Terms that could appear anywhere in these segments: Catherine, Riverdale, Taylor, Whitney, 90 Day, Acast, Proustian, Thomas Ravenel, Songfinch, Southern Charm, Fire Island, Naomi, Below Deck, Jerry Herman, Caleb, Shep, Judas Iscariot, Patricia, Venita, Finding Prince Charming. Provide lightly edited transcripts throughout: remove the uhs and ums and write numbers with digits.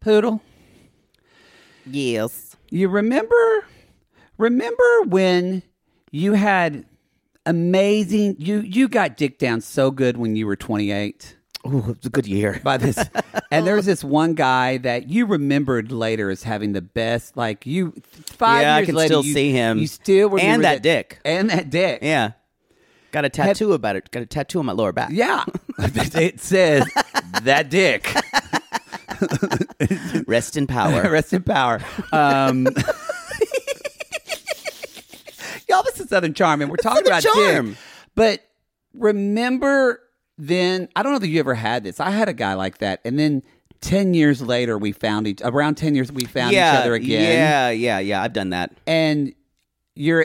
Poodle? Yes. You remember when you had amazing, you got dicked down so good when you were 28? Ooh, it's a good year. By this, and there was this one guy that you remembered later as having the best. Like you, 5 years later, yeah, I can later, still you, see him. You still were, and that dick, yeah. Got a tattoo about it. Got a tattoo on my lower back. Yeah, it says that dick. Rest in power. Rest in power. Y'all, this is Southern Charm, and we're talking about dick. But remember. Then, I don't know that you ever had this. I had a guy like that. And then 10 years later, we found each other again. Yeah. I've done that. And you're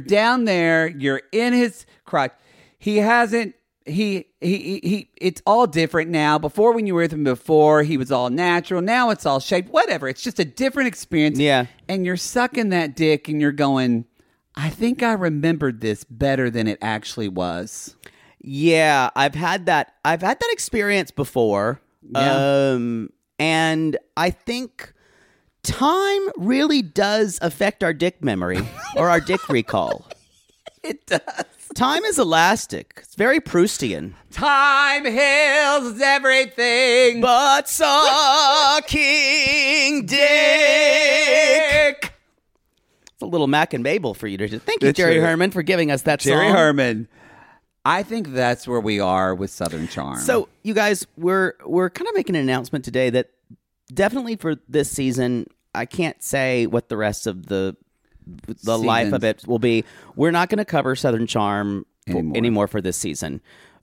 down there. You're in his crotch. He hasn't, he, it's all different now. Before, when you were with him before, he was all natural. Now it's all shaped, whatever. It's just a different experience. Yeah. And you're sucking that dick and you're going, I think I remembered this better than it actually was. Yeah, I've had that experience before. Yeah. And I think time really does affect our dick memory or our dick recall. It does. Time is elastic. It's very Proustian. Time heals everything but sucking dick. It's a little Mac and Mabel for you to do. Thank you, Jerry Herman, for giving us that song. Jerry Herman. I think that's where we are with Southern Charm. So, you guys, we're kind of making an announcement today that definitely for this season, I can't say what the rest of the life of it will be. We're not going to cover Southern Charm anymore for this season.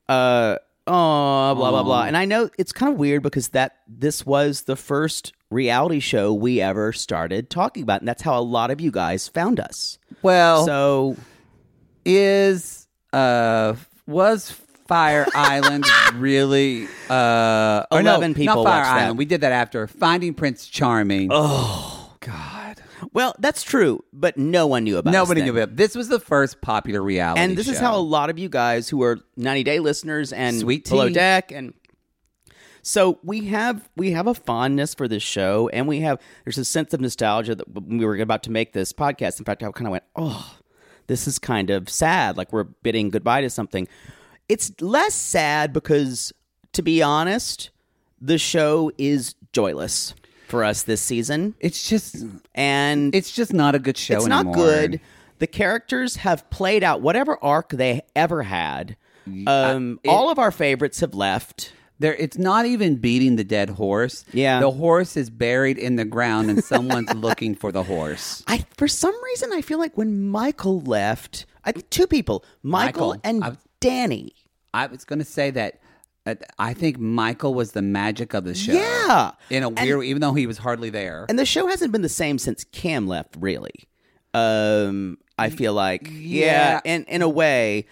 And I know it's kind of weird because this was the first reality show we ever started talking about, and that's how a lot of you guys found us. Well, so was Fire Island really... 11 people watched that. Not Fire Island. We did that after Finding Prince Charming. Oh, God. Well, that's true, but no one knew about it. Nobody knew about it. This was the first popular reality show. And this is how a lot of you guys who are 90 Day listeners and Below Deck and... So we have a fondness for this show, and there's a sense of nostalgia that when we were about to make this podcast. In fact, I kind of went, oh... This is kind of sad, like we're bidding goodbye to something. It's less sad because, to be honest, the show is joyless for us this season. It's just not a good show anymore. It's not good. The characters have played out whatever arc they ever had. All of our favorites have left. It's not even beating the dead horse. Yeah. The horse is buried in the ground and someone's looking for the horse. For some reason, I feel like when Michael left, I think two people, Michael and Danny. I was going to say that I think Michael was the magic of the show. Yeah. In a weird way, even though he was hardly there. And the show hasn't been the same since Cam left, really. I feel like. Yeah. In a way.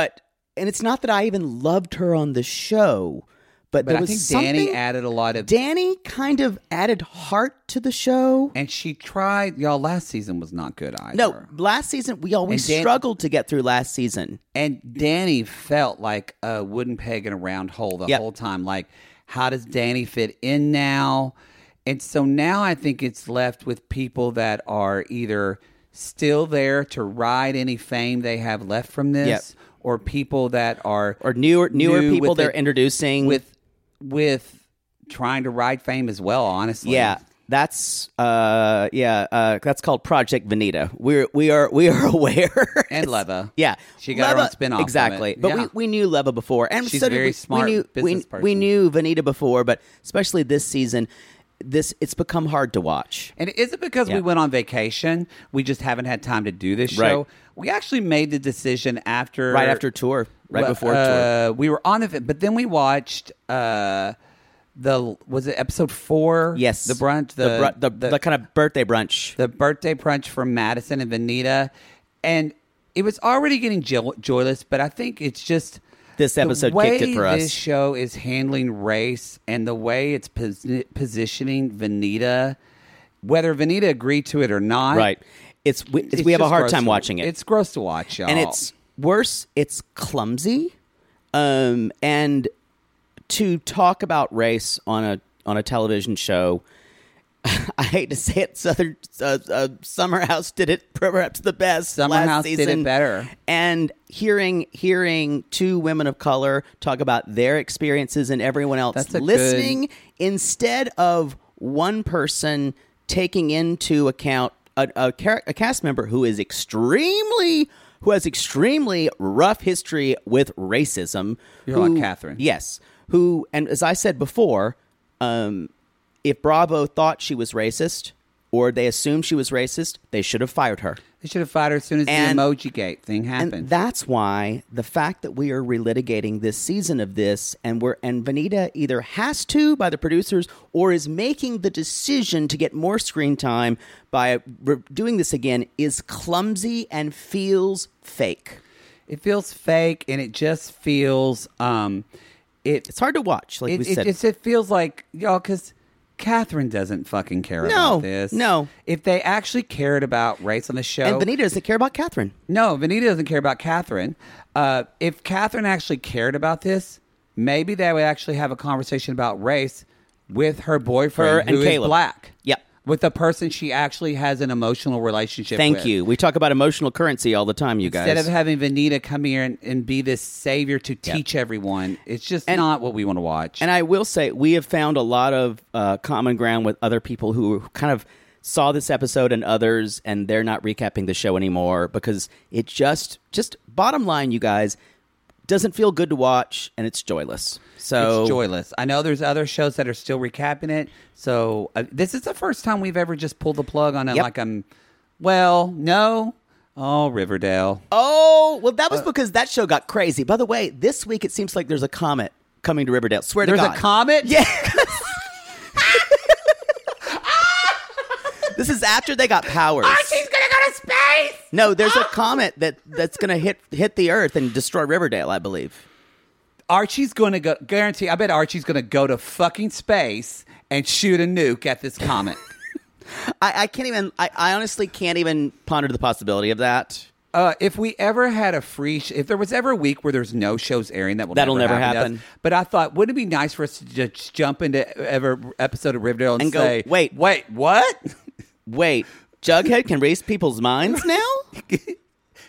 And it's not that I even loved her on the show. But I think Danny added a lot of... Danny kind of added heart to the show. And she tried... Y'all, last season was not good either. No, last season... We always struggled to get through last season. And Danny felt like a wooden peg in a round hole the whole time. Like, how does Danny fit in now? And so now I think it's left with people that are either still there to ride any fame they have left from this... Yep. or people that are or newer people they're introducing with trying to ride fame as well. Honestly, yeah. That's called Project Venita. We are aware. And Leva. Yeah. She got her own spin-off. Exactly. But yeah. we knew Leva before. And she's so very smart. We knew Venita before, but especially this season, it's become hard to watch. And is it because we went on vacation? We just haven't had time to do this show. Right. We actually made the decision before tour. We were on the, but then we watched was it episode 4? Yes, the brunch, the kind of birthday brunch, the birthday brunch from Madison and Venita, and it was already getting joyless. But I think it's just this episode kicked it for us. This show is handling race and the way it's positioning Venita, whether Venita agreed to it or not. Right, we have a hard time watching it. It's gross to watch, y'all. And it's worse. It's clumsy, and. To talk about race on a television show, I hate to say it, Southern Summerhouse did it perhaps the best. Summerhouse did it better. And hearing two women of color talk about their experiences and everyone else listening instead of one person taking into account a cast member who is extremely rough history with racism. You're on Catherine. Yes. Who, and as I said before, if Bravo thought she was racist or they assumed she was racist, they should have fired her. They should have fired her as soon as the Emoji Gate thing happened. And that's why the fact that we are relitigating this season of this and Venita either has to by the producers or is making the decision to get more screen time by doing this again is clumsy and feels fake. It feels fake and it just feels... It's hard to watch, like we said. It feels like, y'all, because Catherine doesn't fucking care about this. No, if they actually cared about race on the show... And Venita doesn't care about Catherine. No, Venita doesn't care about Catherine. If Catherine actually cared about this, maybe they would actually have a conversation about race with her boyfriend who is black. Yep. With the person she actually has an emotional relationship with. Thank you. We talk about emotional currency all the time, you guys. Instead of having Venita come here and be this savior to teach everyone, it's just not what we want to watch. And I will say, we have found a lot of common ground with other people who kind of saw this episode and others, and they're not recapping the show anymore because it just bottom line, you guys, doesn't feel good to watch, and it's joyless. So it's joyless. I know there's other shows that are still recapping it. So this is the first time we've ever just pulled the plug on it. Yep. Riverdale. Oh, well, that was because that show got crazy. By the way, this week it seems like there's a comet coming to Riverdale. Swear to God. There's a comet? Yeah. This is after they got powers. Archie's gonna go to space. No, there's a comet that's gonna hit the Earth and destroy Riverdale, I believe. Archie's gonna go. Guarantee. I bet Archie's gonna go to fucking space and shoot a nuke at this comet. I can't even. I honestly can't even ponder the possibility of that. If we ever had a free, if there was ever a week where there's no shows airing, that'll never happen. But I thought, wouldn't it be nice for us to just jump into every episode of Riverdale and say, go, wait, what? Wait, Jughead can raise people's minds now?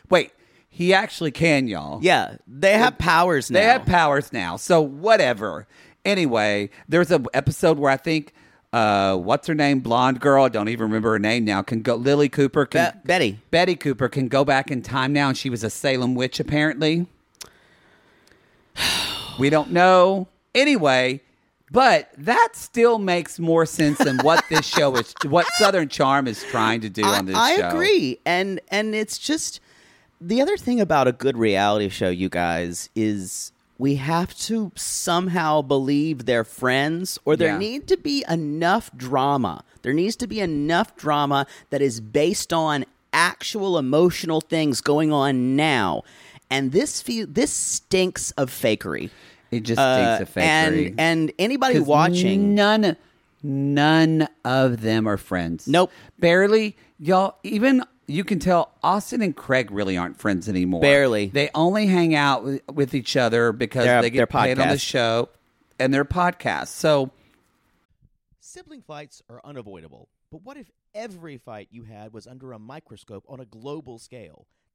Wait, he actually can, y'all. Yeah, they have powers now. So whatever. Anyway, there's an episode where I think, what's her name? Blonde girl, I don't even remember her name now. Can go Lily Cooper. Betty Cooper can go back in time now, and she was a Salem witch apparently. We don't know. Anyway. But that still makes more sense than what this show is, what Southern Charm is trying to do on this show. I agree. And it's just, the other thing about a good reality show, you guys, is we have to somehow believe they're friends, or there need to be enough drama. There needs to be enough drama that is based on actual emotional things going on now. And this stinks of fakery. It just stinks of fakery. And anybody watching... None of them are friends. Nope. Barely. Y'all, even... You can tell Austin and Craig really aren't friends anymore. Barely. They only hang out with each other because they get paid on the show and their podcast. So... Sibling fights are unavoidable. But what if every fight you had was under a microscope on a global scale?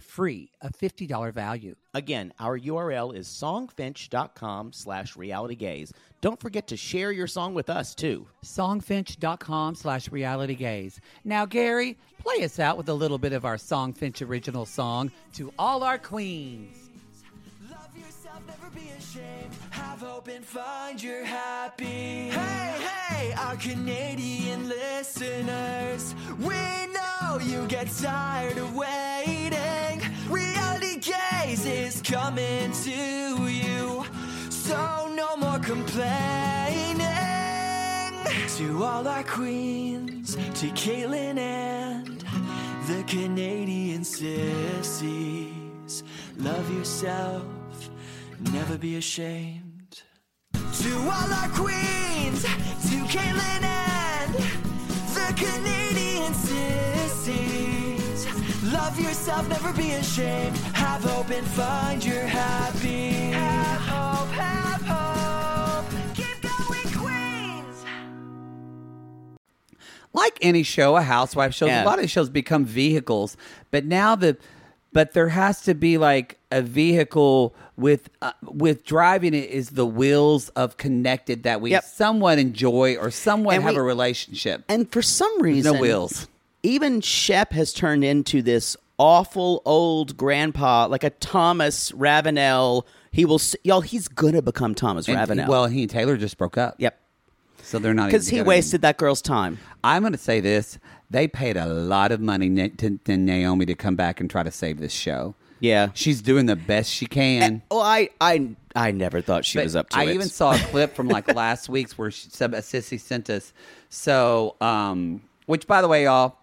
free, a $50 value. Again, our URL is songfinch.com/realitygaze. Don't forget to share your song with us, too. Songfinch.com/realitygaze. Now, Gary, play us out with a little bit of our Songfinch original song, To All Our Queens. Love yourself, never be ashamed. Have hope and find your happy. Hey, hey, our Canadian listeners, we know you get tired of waiting. Reality Gaze is coming to you, so no more complaining. To all our queens, to Caitlin and the Canadian sissies, love yourself, never be ashamed. To all our queens, to Caitlin and the Canadian sissies, love yourself, never be ashamed. Have hope and find your happy. Have hope, have hope. Keep going, queens. Like any show, a housewife show, yeah, a lot of shows become vehicles, but now but there has to be like a vehicle with driving it is the wheels of connected that we somewhat enjoy or somewhat have a relationship. And for some reason, no wheels. Even Shep has turned into this awful old grandpa, like a Thomas Ravenel. He's gonna become Thomas Ravenel. Well, he and Taylor just broke up. Yep. So they're not, because he wasted that girl's time. I'm going to say this: they paid a lot of money to Naomi to come back and try to save this show. Yeah, she's doing the best she can. I never thought she was up to it. I even saw a clip from like last week's where a sissy sent us. So, which by the way, y'all,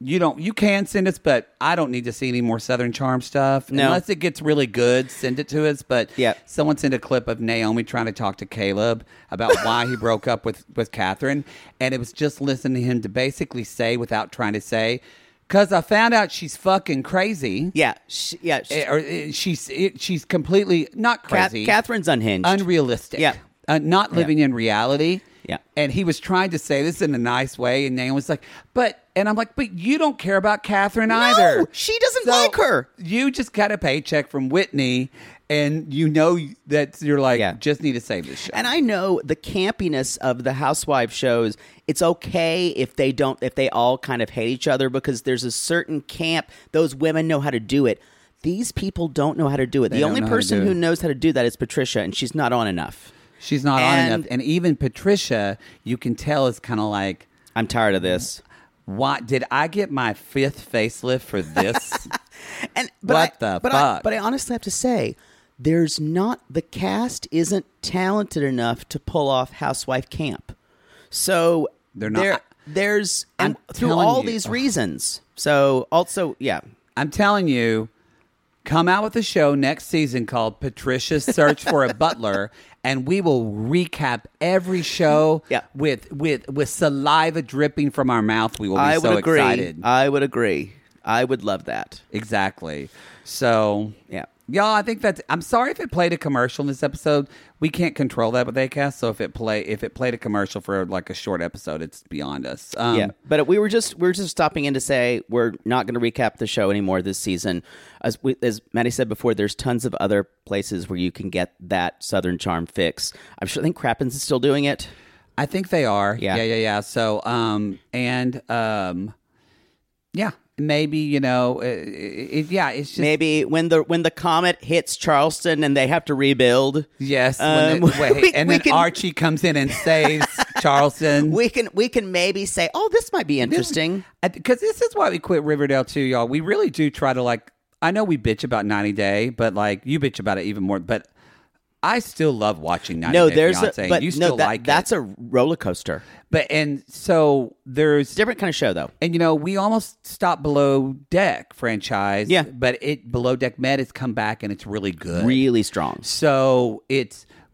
you can send us, but I don't need to see any more Southern Charm stuff. No. Unless it gets really good, send it to us. But someone sent a clip of Naomi trying to talk to Caleb about why he broke up with Catherine. And it was just listening to him to basically say, without trying to say, because I found out she's fucking crazy. Yeah. She's completely not crazy. Catherine's unhinged. Unrealistic. Yeah. Not living in reality. Yeah. And he was trying to say this in a nice way. And Naomi's like, and I'm like, but you don't care about Catherine either. No, she doesn't like her. You just got a paycheck from Whitney. And you know that you're like, just need to save this show. And I know the campiness of the housewife shows. It's okay if they all kind of hate each other, because there's a certain camp. Those women know how to do it. These people don't know how to do it. The only person who knows how to do that is Patricia. And she's not on enough. She's not on enough. And even Patricia, you can tell, is kind of like, I'm tired of this. Why did I get my 5th facelift for this? Fuck? But I honestly have to say, the cast isn't talented enough to pull off housewife camp. So they're not. These reasons. So also, I'm telling you, come out with a show next season called Patricia's Search for a Butler, and we will recap every show with saliva dripping from our mouth. We will be excited. I would agree. I would love that. Exactly. So, y'all, I think I'm sorry if it played a commercial in this episode. We can't control that with ACAST, so if it played a commercial for like a short episode, it's beyond us. But we were just stopping in to say we're not going to recap the show anymore this season. As Maddie said before, there's tons of other places where you can get that Southern Charm fix. I think Crappins is still doing it. I think they are. Yeah. So, Maybe, it's just... Maybe when the comet hits Charleston and they have to rebuild. Yes. Then Archie comes in and saves Charleston. We can maybe say, oh, this might be interesting. Because this is why we quit Riverdale too, y'all. We really do try to, I know we bitch about 90 Day, but you bitch about it even more. But I still love watching 90 Day Fiancé. That's a roller coaster. So there's different kind of show though. And you know, we almost stopped Below Deck franchise. Yeah. But Below Deck Med has come back and it's really good. Really strong. So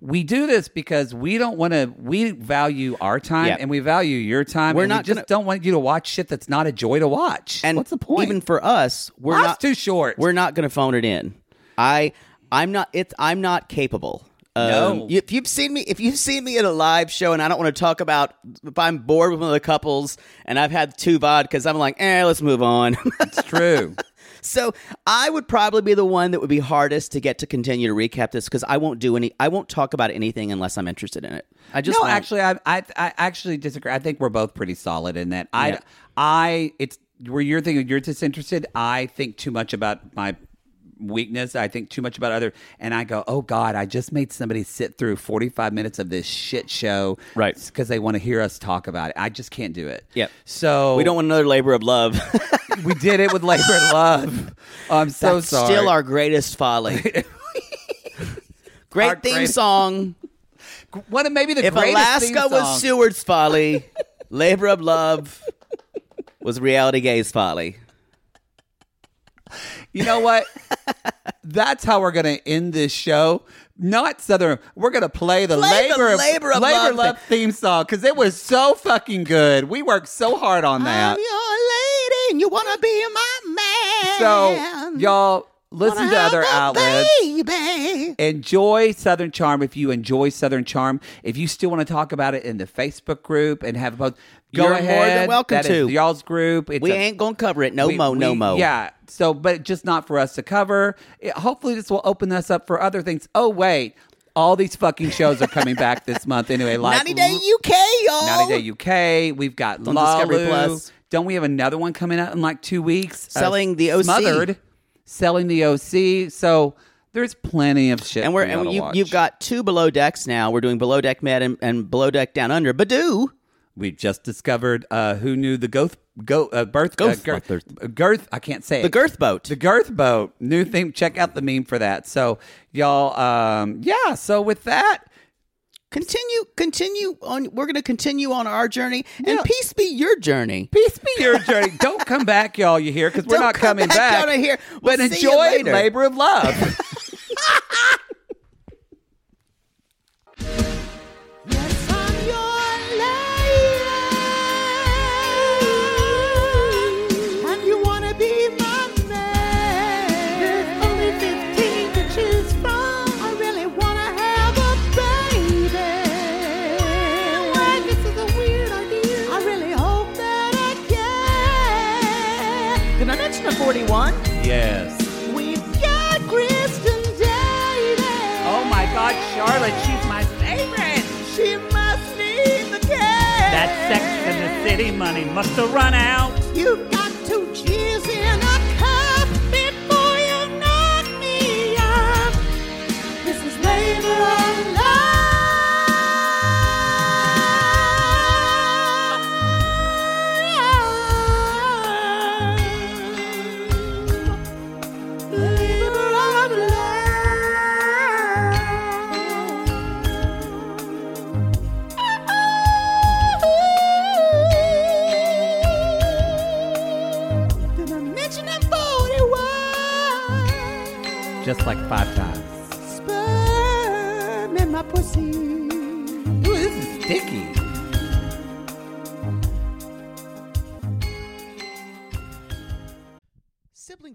we do this because we don't want to, we value our time and we value your time. We don't want you to watch shit that's not a joy to watch. And what's the point? Even for us, life's too short. We're not going to phone it in. I'm not capable. No. If you've seen me at a live show and I don't want to talk about if I'm bored with one of the couples and I've had two vodkas, I'm like, let's move on. It's true. So I would probably be the one that would be hardest to get to continue to recap this because I won't talk about anything unless I'm interested in it. I actually disagree. I think we're both pretty solid in that. It's where you're thinking you're disinterested. I think too much about my weakness. I think too much about other, and I go, oh God, I just made somebody sit through 45 minutes of this shit show, right? Because they want to hear us talk about it. I just can't do it. Yeah. So we don't want another labor of love. We did it with labor of love. I'm so sorry. Still our greatest folly. Great our theme song. One of maybe the if greatest Alaska theme song. Was Seward's folly, labor of love was reality gay's folly. You know what? That's how we're going to end this show. Not Southern. We're going to play the Labor of Love theme song because it was so fucking good. We worked so hard on that. I'm your lady and you want to be my man. So, y'all, listen to other outlets. Baby. Enjoy Southern Charm if you enjoy Southern Charm. If you still want to talk about it in the Facebook group and have a post, you're ahead. More than welcome to. Is y'all's group. We ain't going to cover it. No mo. Yeah. So, but just not for us to cover. Hopefully this will open us up for other things. Oh, wait. All these fucking shows are coming back this month anyway. 90 Day UK, y'all. 90 Day UK. We've got Discovery Plus. Don't we have another one coming out in like 2 weeks? Selling the OC. Smothered. Selling the OC. So there's plenty of shit. And you've got two Below Decks now. We're doing Below Deck Med and Below Deck Down Under. Badoo. We just discovered who knew the girth. I can't say it. The girth boat. The girth boat. New thing. Check out the meme for that. So y'all. Yeah. So with that. Continue on. We're going to continue on our journey, and peace be your journey. Peace be your journey. Don't come back, y'all. You hear? Because we're not coming back. Out of here. But enjoy Labor of Love. Yes. We've got Kristen Davis. Oh my God, Charlotte, she's my favorite. She must need the cash. That Sex and the City money must have run out. You've got 2 cheers in a cup before you knock me up. This is labor of love. Just like 5 times. Sperm in my pussy. Ooh, this is sticky. Sibling